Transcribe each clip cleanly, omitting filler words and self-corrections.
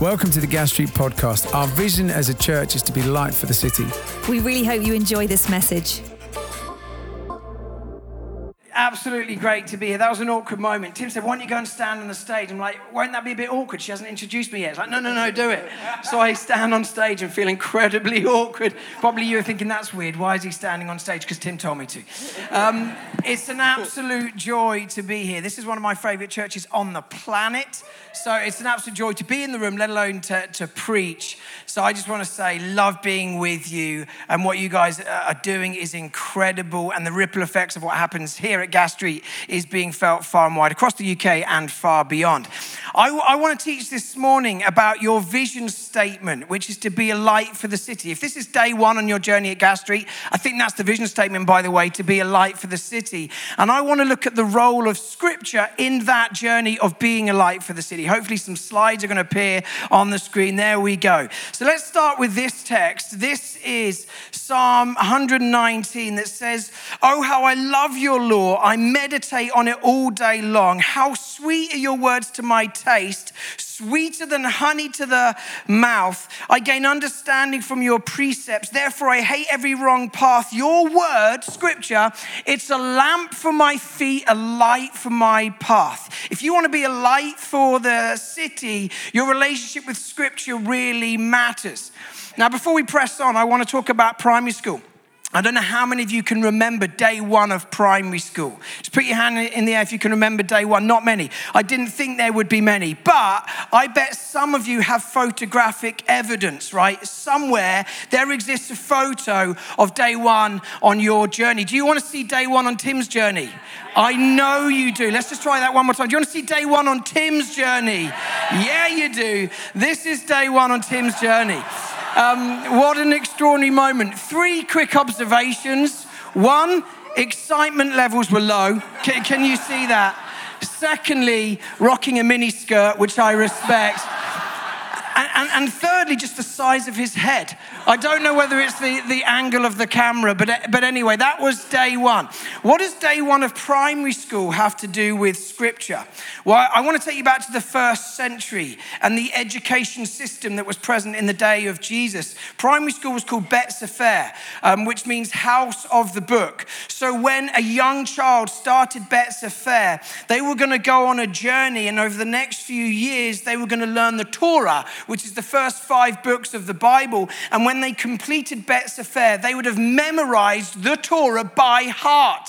Welcome to the Gas Street podcast. Our vision as a church is to be light for the city. We really hope you enjoy this message. Absolutely great to be here. That was an awkward moment. Tim said, why don't you go and stand on the stage? I'm like, won't that be a bit awkward? She hasn't introduced me yet. It's like, no, do it. So I stand on stage and feel incredibly awkward. Probably you were thinking, that's weird. Why is he standing on stage? Because Tim told me to. It's an absolute joy to be here. This is one of my favourite churches on the planet. So it's an absolute joy to be in the room, let alone to preach. So I just want to say, love being with you. And what you guys are doing is incredible. And the ripple effects of what happens here at Gas Street is being felt far and wide across the UK and far beyond. I want to teach this morning about your vision statement, which is to be a light for the city. If this is day one on your journey at Gas Street, I think that's the vision statement, by the way, to be a light for the city. And I want to look at the role of Scripture in that journey of being a light for the city. Hopefully some slides are going to appear on the screen. There we go. So let's start with this text. This is Psalm 119 that says, "Oh, how I love your law. I meditate on it all day long. How sweet are your words to my taste, sweeter than honey to the mouth. I gain understanding from your precepts. Therefore, I hate every wrong path. Your word, Scripture, it's a lamp for my feet, a light for my path." If you want to be a light for the city, your relationship with Scripture really matters. Now, before we press on, I want to talk about primary school. I don't know how many of you can remember day one of primary school. Just put your hand in the air if you can remember day one. Not many. I didn't think there would be many, but I bet some of you have photographic evidence, right? Somewhere there exists a photo of day one on your journey. Do you want to see day one on Tim's journey? I know you do. Let's just try that one more time. Do you want to see day one on Tim's journey? Yeah, you do. This is day one on Tim's journey. What an extraordinary moment. Three quick observations. One, excitement levels were low. Can you see that? Secondly, rocking a mini skirt, which I respect. And thirdly, just the size of his head. I don't know whether it's the angle of the camera, but anyway, that was day one. What does day one of primary school have to do with Scripture? Well, I want to take you back to the first century and the education system that was present in the day of Jesus. Primary school was called Beit Sefer, which means house of the book. So when a young child started Beit Sefer, they were going to go on a journey, and over the next few years, they were going to learn the Torah, which is the first 5 books of the Bible. And when they completed Beit Sefer, they would have memorized the Torah by heart.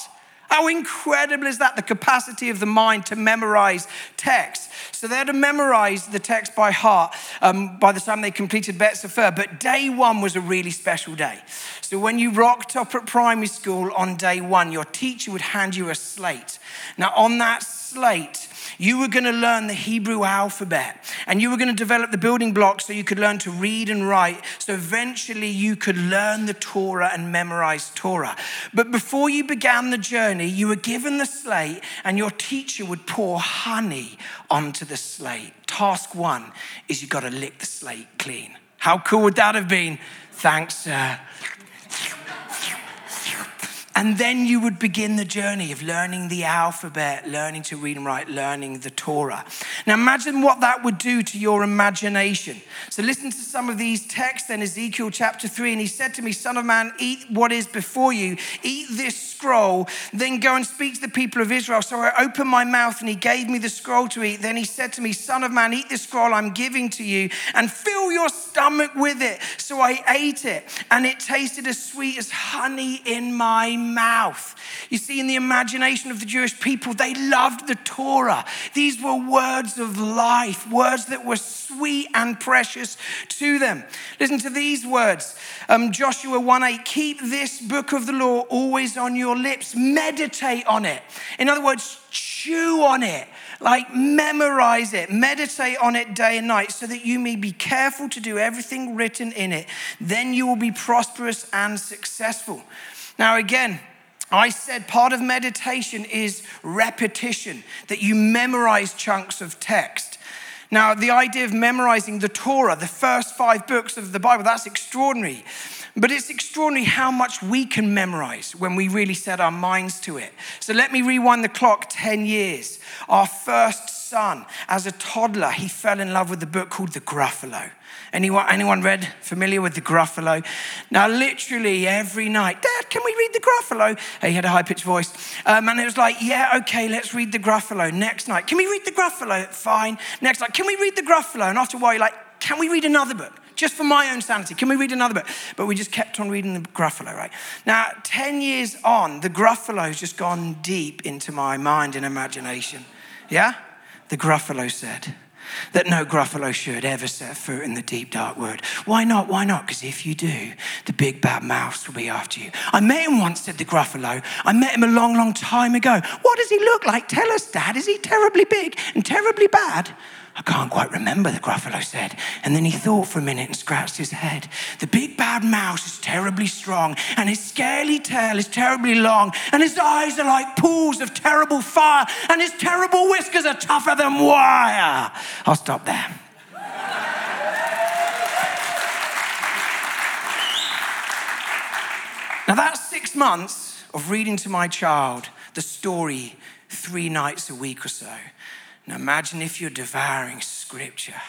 How incredible is that, the capacity of the mind to memorize text. So they had to memorize the text by heart by the time they completed Beit Sefer. But day one was a really special day. So when you rocked up at primary school on day one, your teacher would hand you a slate. Now on that slate, you were going to learn the Hebrew alphabet, and you were going to develop the building blocks so you could learn to read and write, so eventually you could learn the Torah and memorize Torah. But before you began the journey, you were given the slate, and your teacher would pour honey onto the slate. Task one is you've got to lick the slate clean. How cool would that have been? Thanks, sir. And then you would begin the journey of learning the alphabet, learning to read and write, learning the Torah. Now imagine what that would do to your imagination. So listen to some of these texts in Ezekiel chapter 3. "And he said to me, Son of man, eat what is before you. Eat this scroll, then go and speak to the people of Israel. So I opened my mouth and he gave me the scroll to eat. Then he said to me, Son of man, eat this scroll I'm giving to you and fill your stomach with it. So I ate it, and it tasted as sweet as honey in my mouth." You see, in the imagination of the Jewish people, they loved the Torah. These were words of life, words that were sweet and precious to them. Listen to these words. Joshua 1:8, "Keep this book of the law always on your lips. Meditate on it." In other words, chew on it, like memorize it, meditate on it day and night, "so that you may be careful to do everything written in it. Then you will be prosperous and successful." Now again, I said part of meditation is repetition, that you memorize chunks of text. Now the idea of memorizing the Torah, the first 5 books of the Bible, that's extraordinary. But it's extraordinary how much we can memorize when we really set our minds to it. So let me rewind the clock 10 years. Our first son, as a toddler, he fell in love with the book called The Gruffalo. Anyone read, familiar with The Gruffalo? Now, literally every night, Dad, can we read The Gruffalo? He had a high-pitched voice. And it was like, yeah, okay, let's read The Gruffalo. Next night, can we read The Gruffalo? Fine. Next night, can we read The Gruffalo? And after a while, you're like, can we read another book? Just for my own sanity, can we read another book? But we just kept on reading The Gruffalo, right? Now, 10 years on, The Gruffalo's just gone deep into my mind and imagination. Yeah? The Gruffalo said that no Gruffalo should ever set foot in the deep, dark wood. Why not? Why not? Because if you do, the big bad mouse will be after you. I met him once, said the Gruffalo. I met him a long, long time ago. What does he look like? Tell us, Dad. Is he terribly big and terribly bad? I can't quite remember, the Gruffalo said. And then he thought for a minute and scratched his head. The big bad mouse is terribly strong, and his scaly tail is terribly long, and his eyes are like pools of terrible fire, and his terrible whiskers are tougher than wire. I'll stop there. Now that's 6 months of reading to my child the story 3 nights a week or so. Now imagine if you're devouring scripture.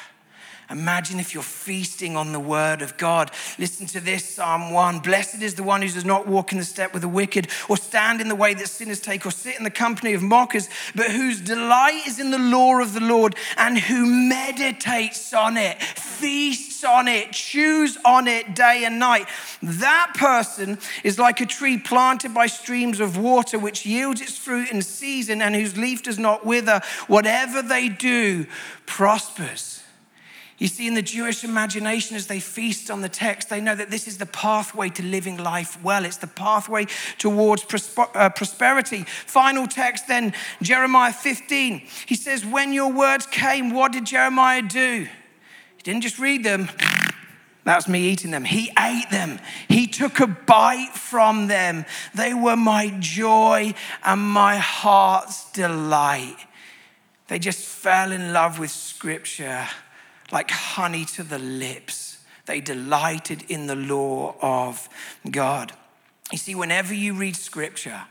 Imagine if you're feasting on the word of God. Listen to this, Psalm 1. Blessed is the one who does not walk in the step with the wicked, or stand in the way that sinners take, or sit in the company of mockers, but whose delight is in the law of the Lord, and who meditates on it, feasts on it, chews on it day and night. That person is like a tree planted by streams of water, which yields its fruit in season, and whose leaf does not wither. Whatever they do prospers. You see, in the Jewish imagination, as they feast on the text, they know that this is the pathway to living life well. It's the pathway towards prosperity. Final text then, Jeremiah 15. He says, when your words came, what did Jeremiah do? He didn't just read them. That was me eating them. He ate them. He took a bite from them. They were my joy and my heart's delight. They just fell in love with scripture. Like honey to the lips, they delighted in the law of God. You see, whenever you read scripture,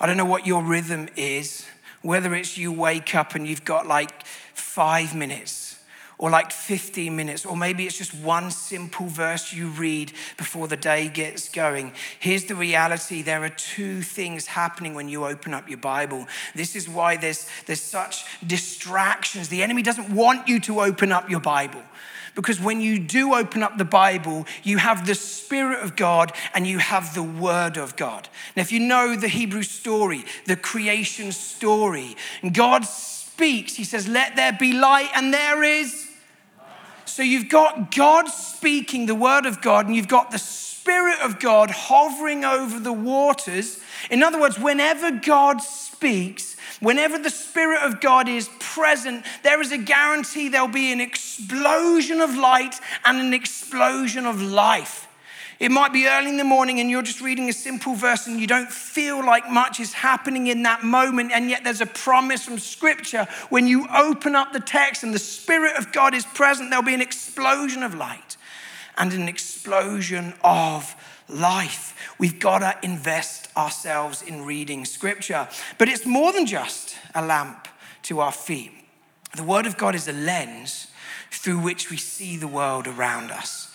I don't know what your rhythm is, whether it's you wake up and you've got like 5 minutes or like 15 minutes, or maybe it's just one simple verse you read before the day gets going. Here's the reality. There are 2 things happening when you open up your Bible. This is why there's such distractions. The enemy doesn't want you to open up your Bible, because when you do open up the Bible, you have the Spirit of God and you have the Word of God. Now, if you know the Hebrew story, the creation story, God speaks. He says, let there be light, and there is. So you've got God speaking the word of God, and you've got the Spirit of God hovering over the waters. In other words, whenever God speaks, whenever the Spirit of God is present, there is a guarantee there'll be an explosion of light and an explosion of life. It might be early in the morning and you're just reading a simple verse and you don't feel like much is happening in that moment, and yet there's a promise from Scripture. When you open up the text and the Spirit of God is present, there'll be an explosion of light and an explosion of life. We've got to invest ourselves in reading Scripture. But it's more than just a lamp to our feet. The Word of God is a lens through which we see the world around us.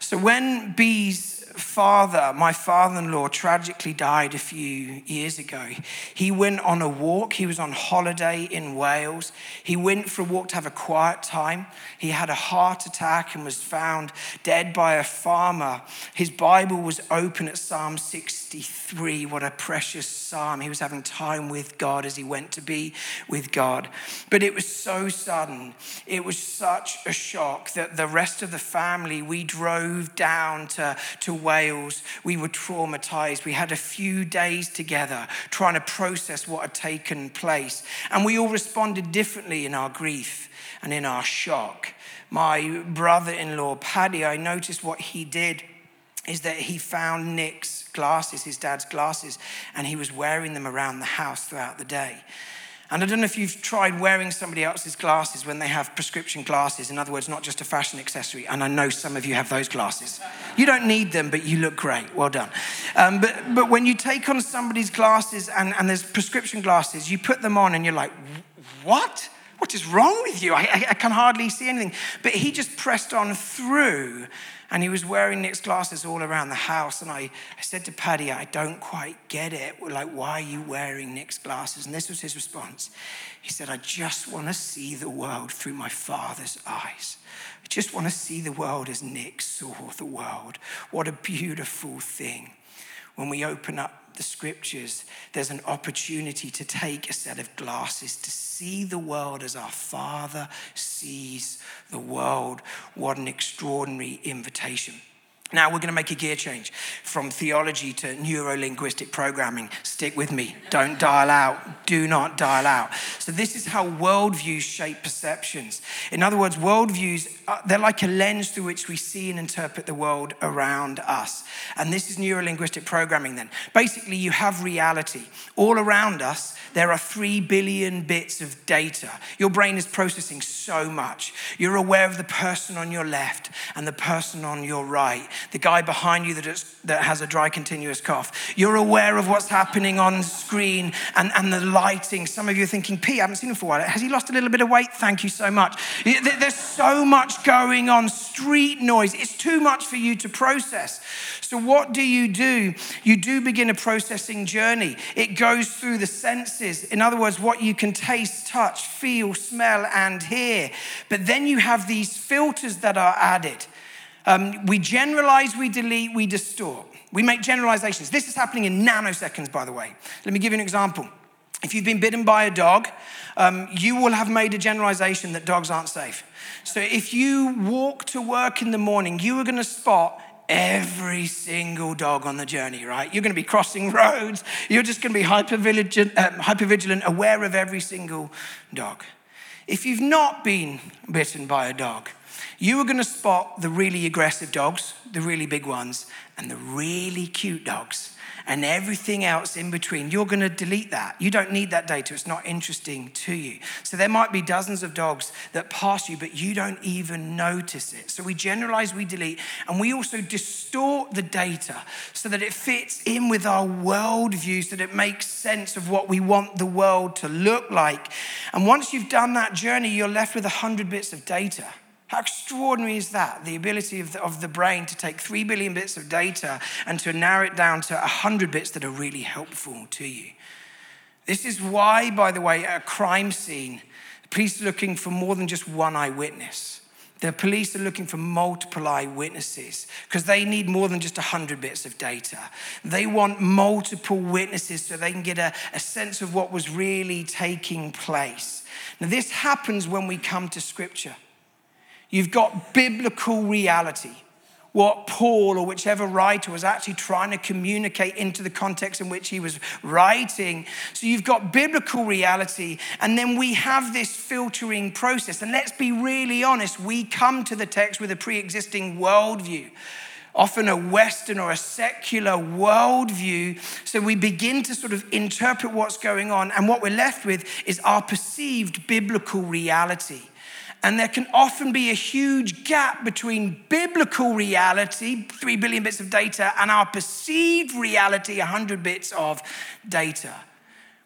So when B's father, my father-in-law, tragically died a few years ago, he went on a walk. He was on holiday in Wales. He went for a walk to have a quiet time. He had a heart attack and was found dead by a farmer. His Bible was open at Psalm 63. What a precious psalm. He was having time with God as he went to be with God. But it was so sudden. It was such a shock that the rest of the family, we drove down to Wales. We were traumatized. We had a few days together trying to process what had taken place. And we all responded differently in our grief and in our shock. My brother-in-law, Paddy, I noticed what he did is that he found Nick's glasses, his dad's glasses, and he was wearing them around the house throughout the day. And I don't know if you've tried wearing somebody else's glasses when they have prescription glasses. In other words, not just a fashion accessory. And I know some of you have those glasses. You don't need them, but you look great. Well done. But when you take on somebody's glasses and there's prescription glasses, you put them on and you're like, what? what is wrong with you? I can hardly see anything. But he just pressed on through, and he was wearing Nick's glasses all around the house. And I said to Paddy, I don't quite get it. We're like, why are you wearing Nick's glasses? And this was his response. He said, I just want to see the world through my father's eyes. I just want to see the world as Nick saw the world. What a beautiful thing. When we open up the scriptures, there's an opportunity to take a set of glasses to see the world as our Father sees the world. What an extraordinary invitation. Now we're going to make a gear change from theology to neuro-linguistic programming. Stick with me. Don't dial out. Do not dial out. So this is how worldviews shape perceptions. In other words, worldviews, they're like a lens through which we see and interpret the world around us. And this is neuro-linguistic programming then. Basically, you have reality. All around us, there are 3 billion bits of data. Your brain is processing so much. You're aware of the person on your left and the person on your right. The guy behind you that has a dry, continuous cough. You're aware of what's happening on screen and the lighting. Some of you are thinking, P, I haven't seen him for a while. Has he lost a little bit of weight? Thank you so much. There's so much going on. Street noise. It's too much for you to process. So what do? You do begin a processing journey. It goes through the senses. In other words, what you can taste, touch, feel, smell, and hear. But then you have these filters that are added. We generalize, we delete, we distort. We make generalizations. This is happening in nanoseconds, by the way. Let me give you an example. If you've been bitten by a dog, you will have made a generalization that dogs aren't safe. So if you walk to work in the morning, you are going to spot every single dog on the journey, right? You're going to be crossing roads. You're just going to be hypervigilant, aware of every single dog. If you've not been bitten by a dog, you are going to spot the really aggressive dogs, the really big ones, and the really cute dogs, and everything else in between. You're going to delete that. You don't need that data. It's not interesting to you. So there might be dozens of dogs that pass you, but you don't even notice it. So we generalize, we delete, and we also distort the data so that it fits in with our worldview, so that it makes sense of what we want the world to look like. And once you've done that journey, you're left with 100 bits of data. How extraordinary is that? The ability of the brain to take 3 billion bits of data and to narrow it down to 100 bits that are really helpful to you. This is why, by the way, at a crime scene, the police are looking for more than just one eyewitness. The police are looking for multiple eyewitnesses because they need more than just 100 bits of data. They want multiple witnesses so they can get a sense of what was really taking place. Now, this happens when we come to Scripture. You've got biblical reality, what Paul or whichever writer was actually trying to communicate into the context in which he was writing. So you've got biblical reality, and then we have this filtering process. And let's be really honest, we come to the text with a pre-existing worldview, often a Western or a secular worldview. So we begin to sort of interpret what's going on, and what we're left with is our perceived biblical reality. And there can often be a huge gap between biblical reality, 3 billion bits of data, and our perceived reality, 100 bits of data.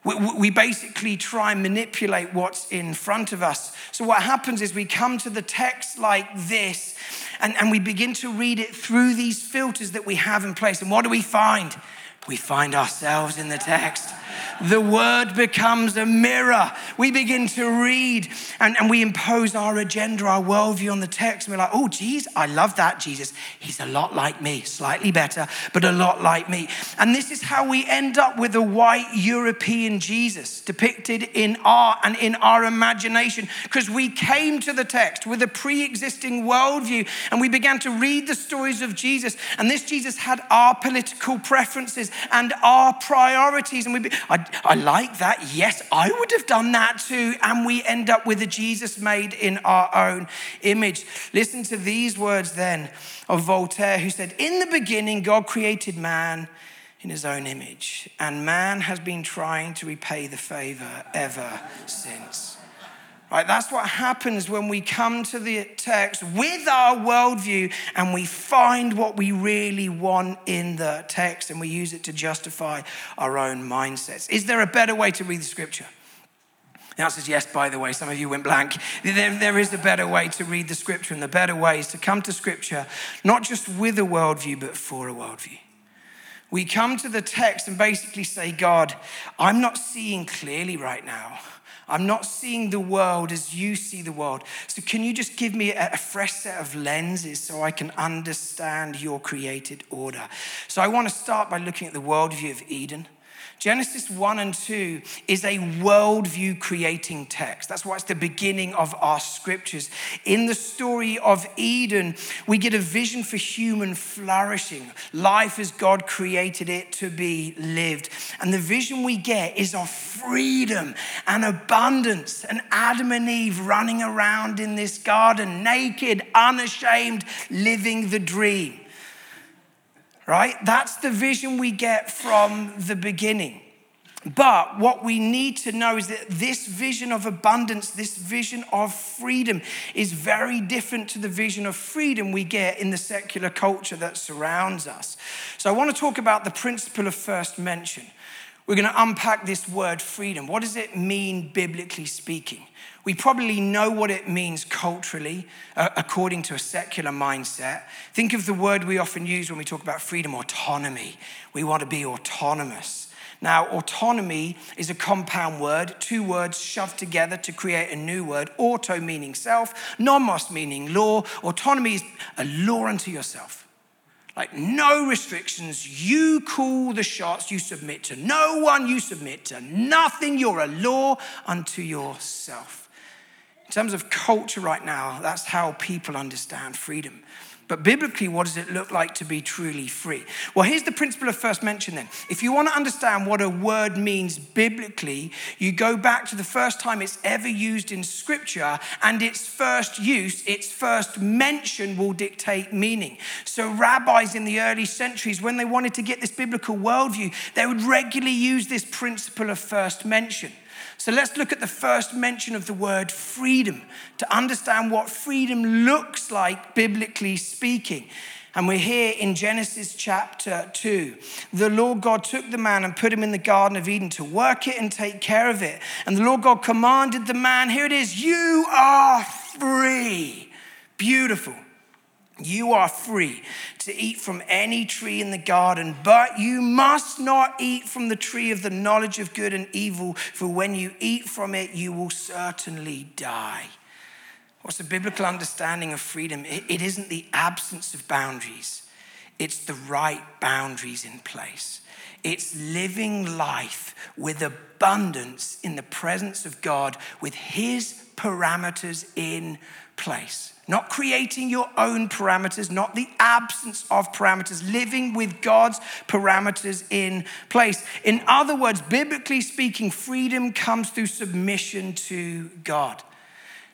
We basically try and manipulate what's in front of us. So what happens is we come to the text like this, and we begin to read it through these filters that we have in place. And what do we find? We find ourselves in the text. The word becomes a mirror. We begin to read and we impose our agenda, our worldview on the text. And we're like, oh, geez, I love that Jesus. He's a lot like me, slightly better, but a lot like me. And this is how we end up with a white European Jesus depicted in art and in our imagination, because we came to the text with a pre-existing worldview and we began to read the stories of Jesus. And this Jesus had our political preferences and our priorities. And I like that. Yes, I would have done that too. And we end up with a Jesus made in our own image. Listen to these words then of Voltaire, who said, in the beginning, God created man in his own image, and man has been trying to repay the favor ever since. Right, that's what happens when we come to the text with our worldview and we find what we really want in the text and we use it to justify our own mindsets. Is there a better way to read the scripture? The answer is yes, by the way. Some of you went blank. There is a better way to read the scripture, and the better way is to come to scripture, not just with a worldview, but for a worldview. We come to the text and basically say, God, I'm not seeing clearly right now. I'm not seeing the world as you see the world. So can you just give me a fresh set of lenses so I can understand your created order? So I want to start by looking at the worldview of Eden. Genesis 1 and 2 is a worldview creating text. That's why it's the beginning of our scriptures. In the story of Eden, we get a vision for human flourishing, life as God created it to be lived. And the vision we get is of freedom and abundance, and Adam and Eve running around in this garden, naked, unashamed, living the dream. Right? That's the vision we get from the beginning. But what we need to know is that this vision of abundance, this vision of freedom, is very different to the vision of freedom we get in the secular culture that surrounds us. So I want to talk about the principle of first mention. We're going to unpack this word freedom. What does it mean, biblically speaking? We probably know what it means culturally, according to a secular mindset. Think of the word we often use when we talk about freedom: autonomy. We want to be autonomous. Now, autonomy is a compound word, two words shoved together to create a new word. Auto meaning self, nomos meaning law. Autonomy is a law unto yourself. Like no restrictions, you call the shots, you submit to no one, you submit to nothing, you're a law unto yourself. In terms of culture right now, that's how people understand freedom. But biblically, what does it look like to be truly free? Well, here's the principle of first mention then. If you want to understand what a word means biblically, you go back to the first time it's ever used in scripture, and its first use, its first mention will dictate meaning. So rabbis in the early centuries, when they wanted to get this biblical worldview, they would regularly use this principle of first mention. So let's look at the first mention of the word freedom to understand what freedom looks like, biblically speaking. And we're here in Genesis chapter 2. The Lord God took the man and put him in the Garden of Eden to work it and take care of it. And the Lord God commanded the man, here it is, you are free. Beautiful. You are free to eat from any tree in the garden, but you must not eat from the tree of the knowledge of good and evil, for when you eat from it, you will certainly die. What's the biblical understanding of freedom? It isn't the absence of boundaries. It's the right boundaries in place. It's living life with abundance in the presence of God, with his parameters in place. Not creating your own parameters, not the absence of parameters, living with God's parameters in place. In other words, biblically speaking, freedom comes through submission to God.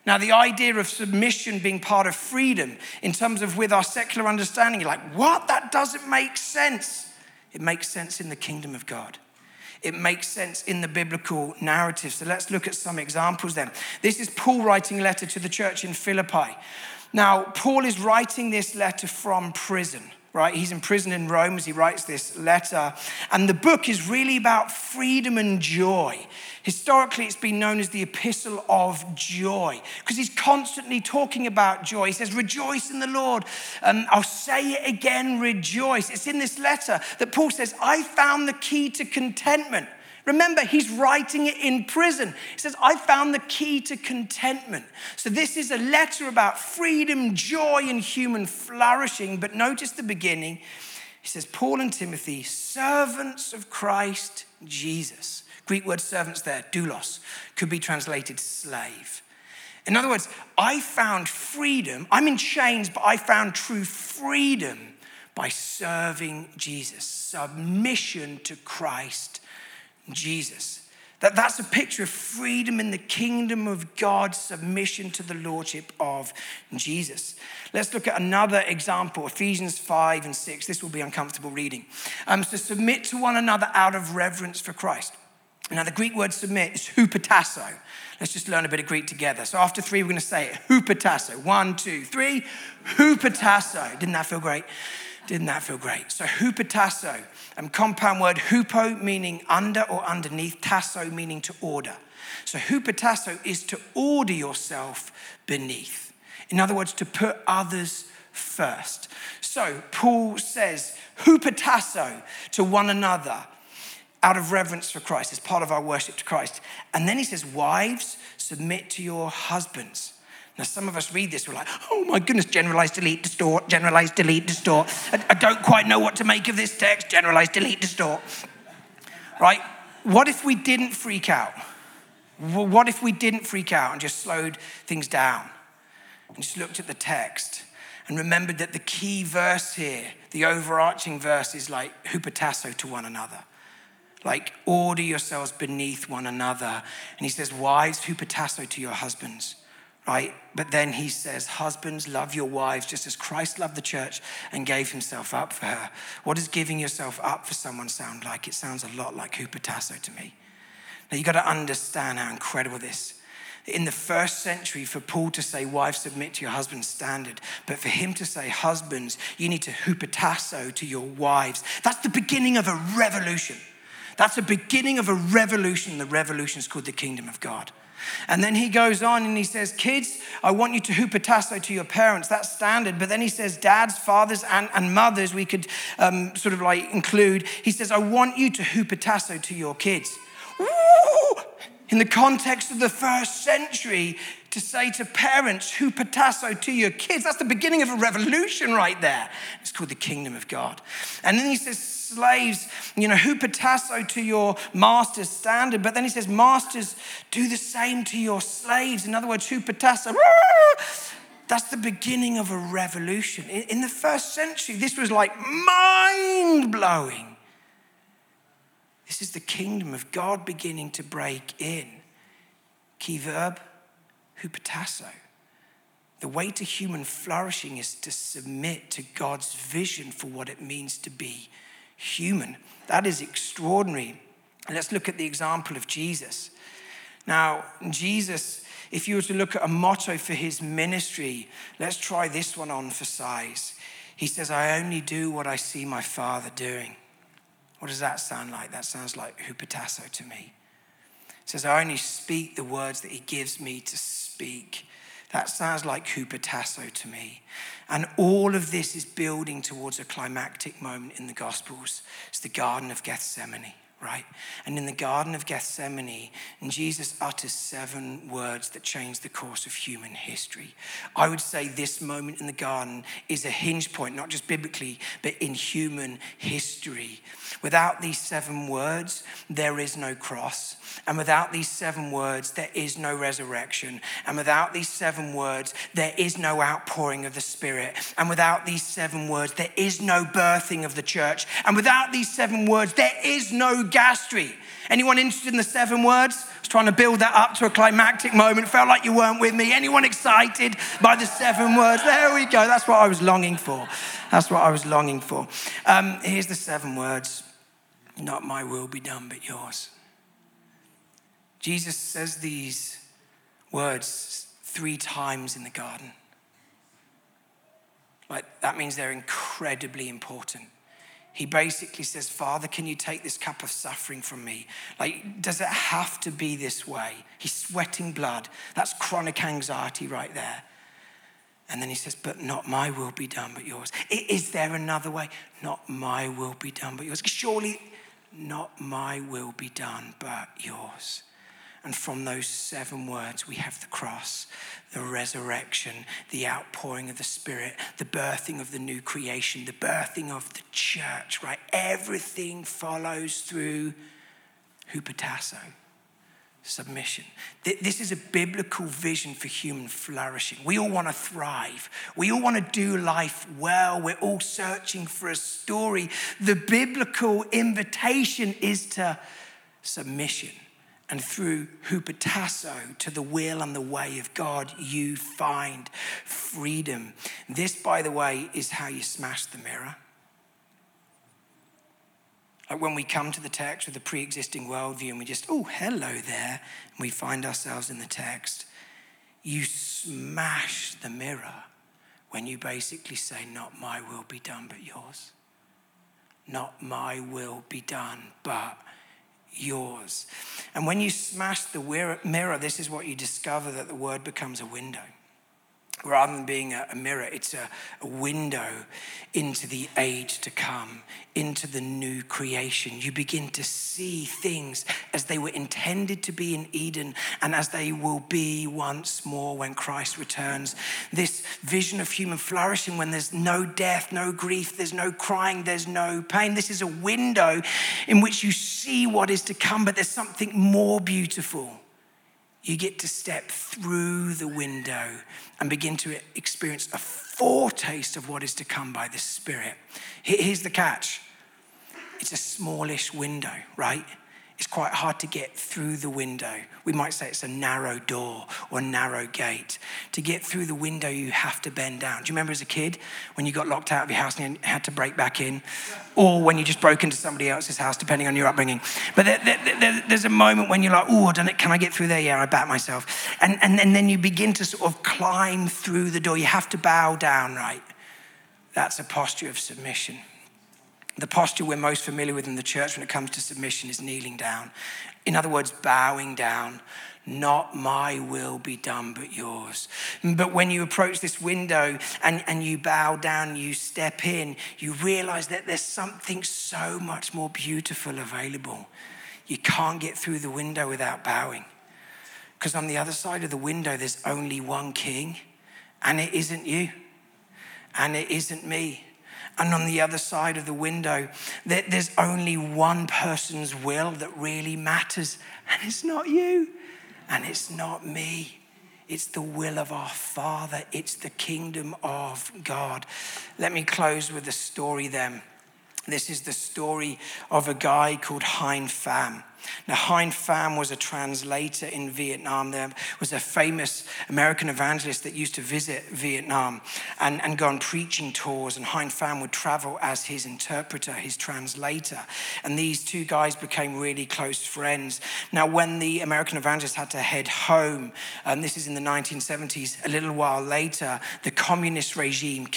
Now, the idea of submission being part of freedom, in terms of with our secular understanding, you're like, what? That doesn't make sense. It makes sense in the kingdom of God. It makes sense in the biblical narrative. So let's look at some examples then. This is Paul writing a letter to the church in Philippi. Now, Paul is writing this letter from prison, right? He's in prison in Rome as he writes this letter. And the book is really about freedom and joy. Historically, it's been known as the Epistle of Joy because he's constantly talking about joy. He says, rejoice in the Lord. I'll say it again, rejoice. It's in this letter that Paul says, I found the key to contentment. Remember, he's writing it in prison. He says, I found the key to contentment. So this is a letter about freedom, joy, and human flourishing. But notice the beginning. He says, Paul and Timothy, servants of Christ Jesus. Greek word servants there, doulos, could be translated slave. In other words, I found freedom. I'm in chains, but I found true freedom by serving Jesus. Submission to Christ Jesus. That's a picture of freedom in the kingdom of God, submission to the lordship of Jesus. Let's look at another example, Ephesians 5 and 6. This will be uncomfortable reading. So submit to one another out of reverence for Christ. Now, the Greek word submit is hupotasso. Let's just learn a bit of Greek together. So after three, we're going to say it. Hupotasso. One, two, three. Hupotasso. Didn't that feel great? Didn't that feel great? So hupotasso, compound word hupo meaning under or underneath, tasso meaning to order. So hupotasso is to order yourself beneath. In other words, to put others first. So Paul says, hupotasso to one another out of reverence for Christ, as part of our worship to Christ. And then he says, wives, submit to your husbands. Now, some of us read this, we're like, oh my goodness, generalize, delete, distort, generalize, delete, distort. I don't quite know what to make of this text, generalize, delete, distort. Right? What if we didn't freak out? What if we didn't freak out and just slowed things down and just looked at the text and remembered that the key verse here, the overarching verse, is like hupotasso to one another. Like, order yourselves beneath one another. And he says, wives, hupotasso to your husbands. Right? But then he says, husbands, love your wives just as Christ loved the church and gave himself up for her. What does giving yourself up for someone sound like? It sounds a lot like hupotasso to me. Now, you've got to understand how incredible this. In the first century, for Paul to say, wives, submit to your husband's standard. But for him to say, husbands, you need to hupotasso to your wives. That's the beginning of a revolution. That's the beginning of a revolution. The revolution is called the kingdom of God. And then he goes on and he says, kids, I want you to hupotasso to your parents. That's standard. But then he says, dads, fathers, and mothers, we could sort of like include. He says, I want you to hupotasso to your kids. Ooh! In the context of the first century, to say to parents, hupotasso to your kids, that's the beginning of a revolution right there. It's called the kingdom of God. And then he says, slaves, you know, hupotasso to your master's standard. But then he says, masters, do the same to your slaves. In other words, hupotasso. That's the beginning of a revolution. In the first century, this was like mind-blowing. This is the kingdom of God beginning to break in. Key verb, hupotasso. The way to human flourishing is to submit to God's vision for what it means to be human. That is extraordinary. And let's look at the example of Jesus. Now, Jesus, if you were to look at a motto for his ministry, let's try this one on for size. He says, I only do what I see my Father doing. What does that sound like? That sounds like hupotasso to me. It says, I only speak the words that he gives me to speak. That sounds like hupotasso to me. And all of this is building towards a climactic moment in the Gospels. It's the Garden of Gethsemane, right? And in the Garden of Gethsemane, Jesus utters 7 words that change the course of human history. I would say this moment in the garden is a hinge point, not just biblically, but in human history. Without these 7 words, there is no cross. And without these 7 words, there is no resurrection. And without these 7 words, there is no outpouring of the Spirit. And without these 7 words, there is no birthing of the church. And without these 7 words, there is no Gas Street. Anyone interested in the 7 words? I was trying to build that up to a climactic moment. Felt like you weren't with me. Anyone excited by the 7 words? There we go. That's what I was longing for. That's what I was longing for. Here's the 7 words. Not my will be done, but yours. Jesus says these words 3 times in the garden. Like, that means they're incredibly important. He basically says, Father, can you take this cup of suffering from me? Like, does it have to be this way? He's sweating blood. That's chronic anxiety right there. And then he says, but not my will be done, but yours. Is there another way? Not my will be done, but yours. Surely, not my will be done, but yours. And from those 7 words, we have the cross, the resurrection, the outpouring of the Spirit, the birthing of the new creation, the birthing of the church, right? Everything follows through hupotasso, submission. This is a biblical vision for human flourishing. We all want to thrive. We all want to do life well. We're all searching for a story. The biblical invitation is to submission. And through hupotasso to the will and the way of God, you find freedom. This, by the way, is how you smash the mirror. Like when we come to the text with a pre-existing worldview and we just, oh, hello there, and we find ourselves in the text. You smash the mirror when you basically say, not my will be done, but yours. Not my will be done, but yours. And when you smash the mirror, this is what you discover, that the word becomes a window. Rather than being a mirror, it's a window into the age to come, into the new creation. You begin to see things as they were intended to be in Eden and as they will be once more when Christ returns. This vision of human flourishing when there's no death, no grief, there's no crying, there's no pain. This is a window in which you see what is to come, but there's something more beautiful. You get to step through the window and begin to experience a foretaste of what is to come by the Spirit. Here's the catch. It's a smallish window, right? It's quite hard to get through the window. We might say it's a narrow door or a narrow gate. To get through the window, you have to bend down. Do you remember as a kid when you got locked out of your house and you had to break back in? Or when you just broke into somebody else's house, depending on your upbringing. But there's a moment when you're like, oh, can I get through there? Yeah, I bat myself. And then you begin to sort of climb through the door. You have to bow down, right? That's a posture of submission. The posture we're most familiar with in the church when it comes to submission is kneeling down. In other words, bowing down. Not my will be done, but yours. But when you approach this window and you bow down, you step in, you realize that there's something so much more beautiful available. You can't get through the window without bowing. Because on the other side of the window, there's only one king, and it isn't you, and it isn't me. And on the other side of the window, there's only one person's will that really matters. And it's not you. And it's not me. It's the will of our Father. It's the kingdom of God. Let me close with a story then. This is the story of a guy called Hein Pham. Now, Hein Pham was a translator in Vietnam. There was a famous American evangelist that used to visit Vietnam and go on preaching tours. And Hein Pham would travel as his interpreter, his translator. And these two guys became really close friends. Now, when the American evangelist had to head home, and this is in the 1970s, a little while later, the communist regime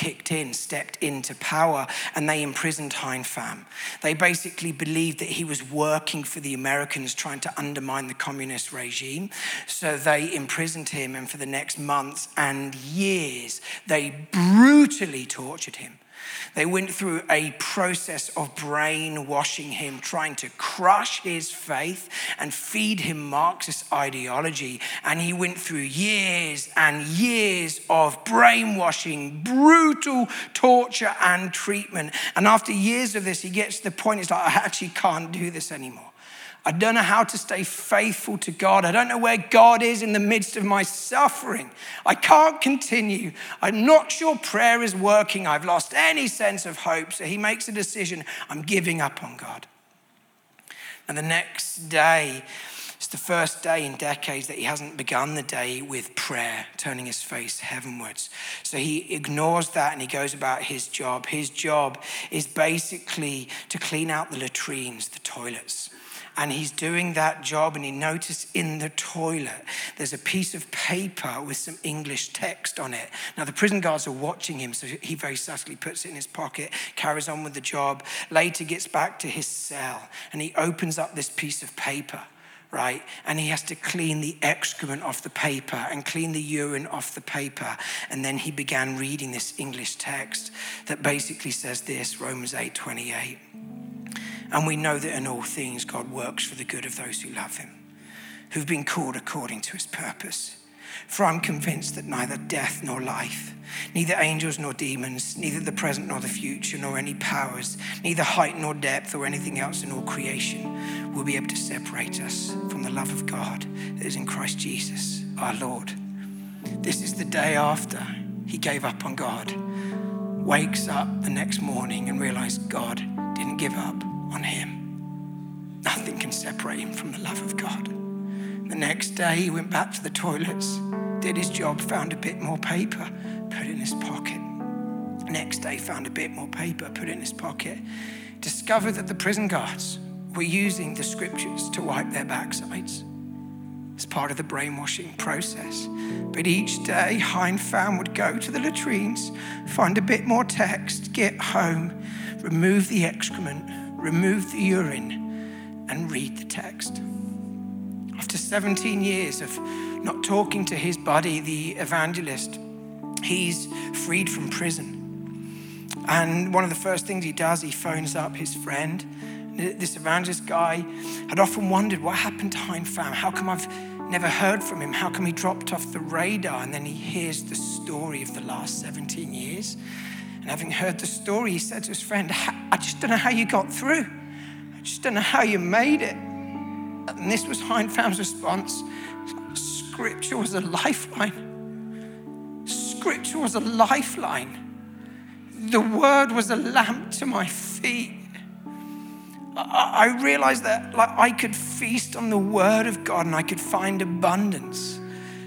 stepped into power, and they imprisoned Hein Pham. They basically believed that he was working for the Americans trying to undermine the communist regime. So they imprisoned him, and for the next months and years, they brutally tortured him. They went through a process of brainwashing him, trying to crush his faith and feed him Marxist ideology. And he went through years and years of brainwashing, brutal torture and treatment. And after years of this, he gets to the point, it's like, I actually can't do this anymore. I don't know how to stay faithful to God. I don't know where God is in the midst of my suffering. I can't continue. I'm not sure prayer is working. I've lost any sense of hope. So he makes a decision. I'm giving up on God. And the next day, it's the first day in decades that he hasn't begun the day with prayer, turning his face heavenwards. So he ignores that and he goes about his job. His job is basically to clean out the latrines, the toilets. And he's doing that job, and he noticed in the toilet, there's a piece of paper with some English text on it. Now, the prison guards are watching him, so he very subtly puts it in his pocket, carries on with the job, later gets back to his cell, and he opens up this piece of paper, right? And he has to clean the excrement off the paper and clean the urine off the paper. And then he began reading this English text that basically says this, Romans 8:28. And we know that in all things, God works for the good of those who love him, who've been called according to his purpose. For I'm convinced that neither death nor life, neither angels nor demons, neither the present nor the future, nor any powers, neither height nor depth or anything else in all creation will be able to separate us from the love of God that is in Christ Jesus, our Lord. This is the day after he gave up on God, wakes up the next morning and realized God didn't give up on him. Nothing can separate him from the love of God. The next day he went back to the toilets, did his job, found a bit more paper, put it in his pocket. Next day found a bit more paper, put it in his pocket. Discovered that the prison guards were using the scriptures to wipe their backsides. It's part of the brainwashing process. But each day Hein Pham would go to the latrines, find a bit more text, get home, remove the excrement, remove the urine, and read the text. After 17 years of not talking to his buddy, the evangelist, he's freed from prison. And one of the first things he does, he phones up his friend. This evangelist guy had often wondered, what happened to Hein Pham? How come I've never heard from him? How come he dropped off the radar? And then he hears the story of the last 17 years. And having heard the story, he said to his friend, I just don't know how you got through. I just don't know how you made it. And this was Hein Pham's response. Scripture was a lifeline. Scripture was a lifeline. The word was a lamp to my feet. I realized that I could feast on the word of God and I could find abundance.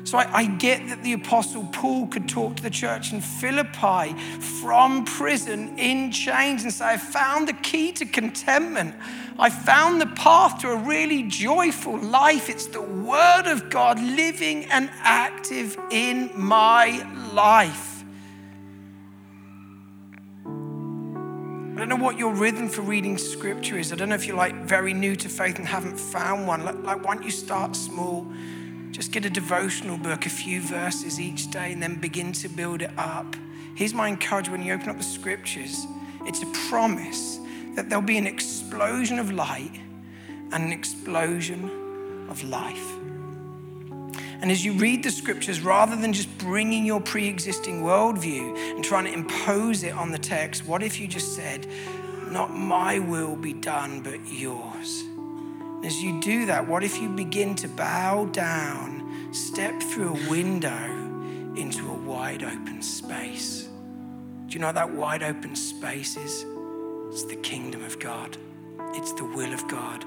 So I get that the Apostle Paul could talk to the church in Philippi from prison in chains and say, I found the key to contentment. I found the path to a really joyful life. It's the word of God living and active in my life. I don't know what your rhythm for reading scripture is. I don't know if you're very new to faith and haven't found one. Why don't you start small? Just get a devotional book, a few verses each day, and then begin to build it up. Here's my encouragement when you open up the scriptures. It's a promise that there'll be an explosion of light and an explosion of life. And as you read the scriptures, rather than just bringing your pre-existing worldview and trying to impose it on the text, what if you just said, not my will be done, but yours? And as you do that, what if you begin to bow down, step through a window into a wide open space? Do you know what that wide open space is? It's the kingdom of God. It's the will of God.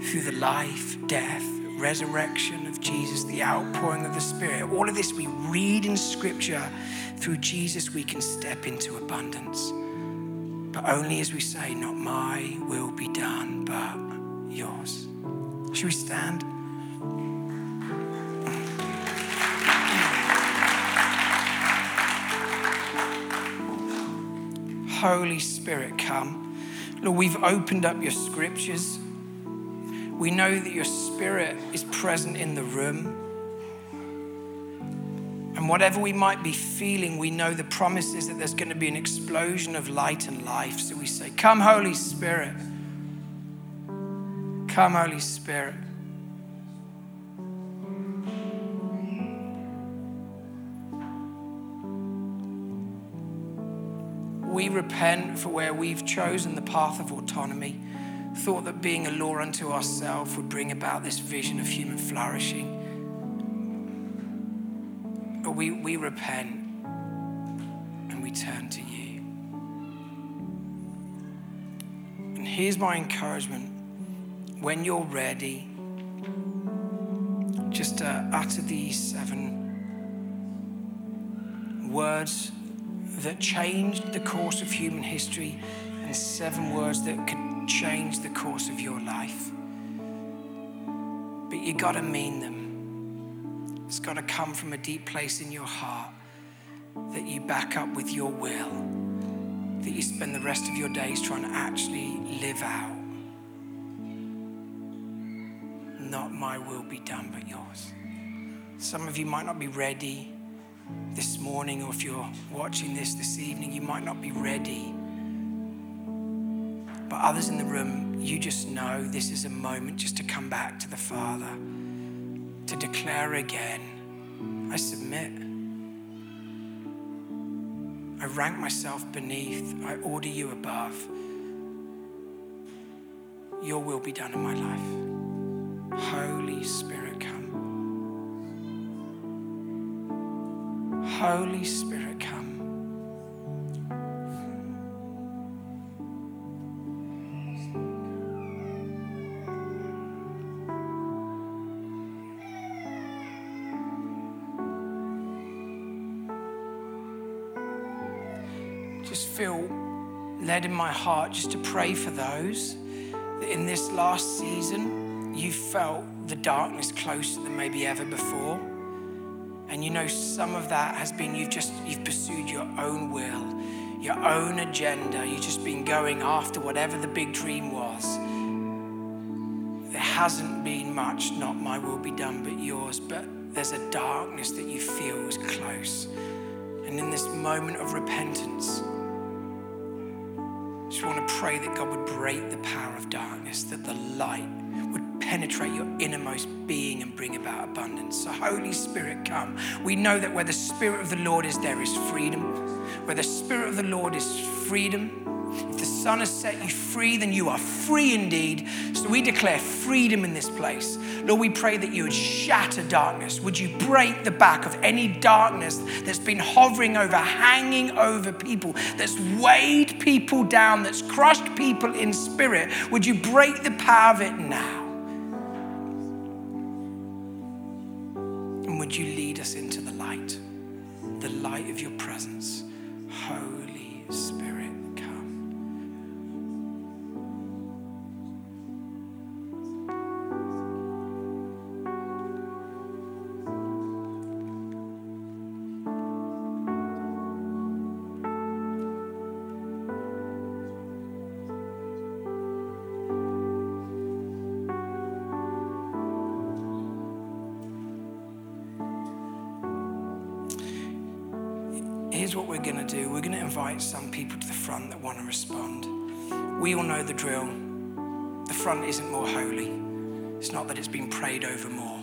Through the life, death, resurrection of Jesus, the outpouring of the Spirit, all of this we read in Scripture. Through Jesus, we can step into abundance. But only as we say, not my will be done, but yours. Should we stand? Holy Spirit, come. Lord, we've opened up your scriptures. We know that your Spirit is present in the room. And whatever we might be feeling, we know the promise is that there's going to be an explosion of light and life. So we say, come, Holy Spirit. Come, Holy Spirit. We repent for where we've chosen the path of autonomy. Thought that being a law unto ourselves would bring about this vision of human flourishing. But we repent and we turn to you. And here's my encouragement. When you're ready, just utter these 7 words that changed the course of human history and 7 words that could change the course of your life. But you got to mean them. It's got to come from a deep place in your heart that you back up with your will, that you spend the rest of your days trying to actually live out. Not my will be done, but yours. Some of you might not be ready this morning, or if you're watching this evening, you might not be ready. But others in the room, you just know this is a moment just to come back to the Father, to declare again, I submit. I rank myself beneath. I order you above. Your will be done in my life. Holy Spirit, come. Holy Spirit, come. Led in my heart just to pray for those that in this last season you felt the darkness closer than maybe ever before, and you know some of that has been you've pursued your own will, your own agenda. You've just been going after whatever the big dream was, hasn't been much, not my will be done but yours, but there's a darkness that you feel is close. And in this moment of repentance, I just want to pray that God would break the power of darkness, that the light would penetrate your innermost being and bring about abundance. So Holy Spirit, come. We know that where the Spirit of the Lord is, there is freedom. Where the Spirit of the Lord is, freedom. If the Son has set you free, then you are free indeed. So we declare freedom in this place. Lord, we pray that you would shatter darkness. Would you break the back of any darkness that's been hovering over, hanging over people, that's weighed people down, that's crushed people in spirit? Would you break the power of it now? And would you lead us into the light of your presence, Holy Spirit? Some people to the front that want to respond. We all know the drill. The front isn't more holy. It's not that it's been prayed over more.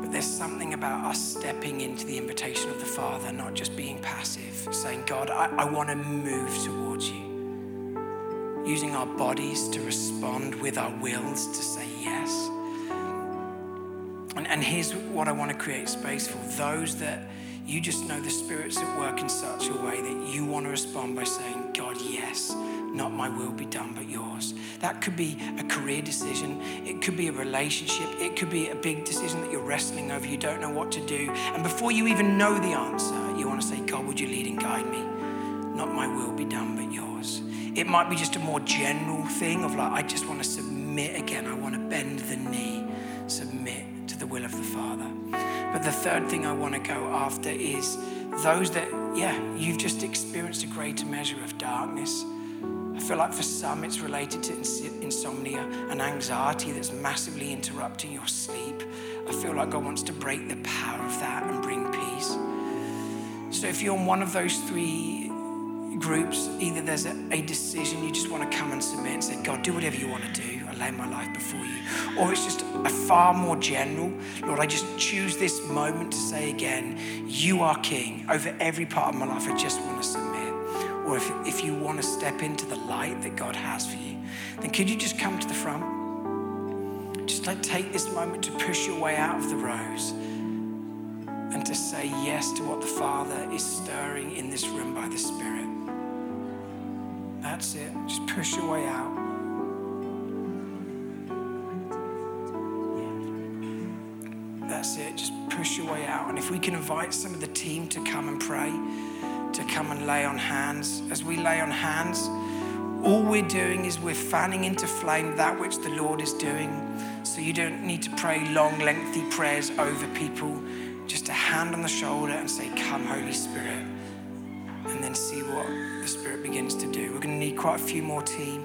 But there's something about us stepping into the invitation of the Father, not just being passive, saying, God, I want to move towards you. Using our bodies to respond with our wills to say yes. And here's what I want to create space for. Those that you just know the Spirit's at work in such a way that you want to respond by saying, God, yes, not my will be done, but yours. That could be a career decision. It could be a relationship. It could be a big decision that you're wrestling over. You don't know what to do. And before you even know the answer, you want to say, God, would you lead and guide me? Not my will be done, but yours. It might be just a more general thing of like, I just want to submit again. I want to bend the knee, submit to the will of the Father. But the third thing I want to go after is those that, you've just experienced a greater measure of darkness. I feel like for some it's related to insomnia and anxiety that's massively interrupting your sleep. I feel like God wants to break the power of that and bring peace. So if you're in one of those three groups, either there's a decision you just want to come and submit and say, God, do whatever you want to do. I lay my life before you. Or it's just a far more general, Lord, I just choose this moment to say again, you are King over every part of my life. I just want to submit. Or if you want to step into the light that God has for you, then could you just come to the front? Just like take this moment to push your way out of the rows and to say yes to what the Father is stirring in this room by the Spirit. That's it. Just push your way out. That's it. Just push your way out. And if we can invite some of the team to come and pray, to come and lay on hands. As we lay on hands, all we're doing is we're fanning into flame that which the Lord is doing. So you don't need to pray long, lengthy prayers over people. Just a hand on the shoulder and say, come, Holy Spirit. And then see what the Spirit begins to do. We're going to need quite a few more team.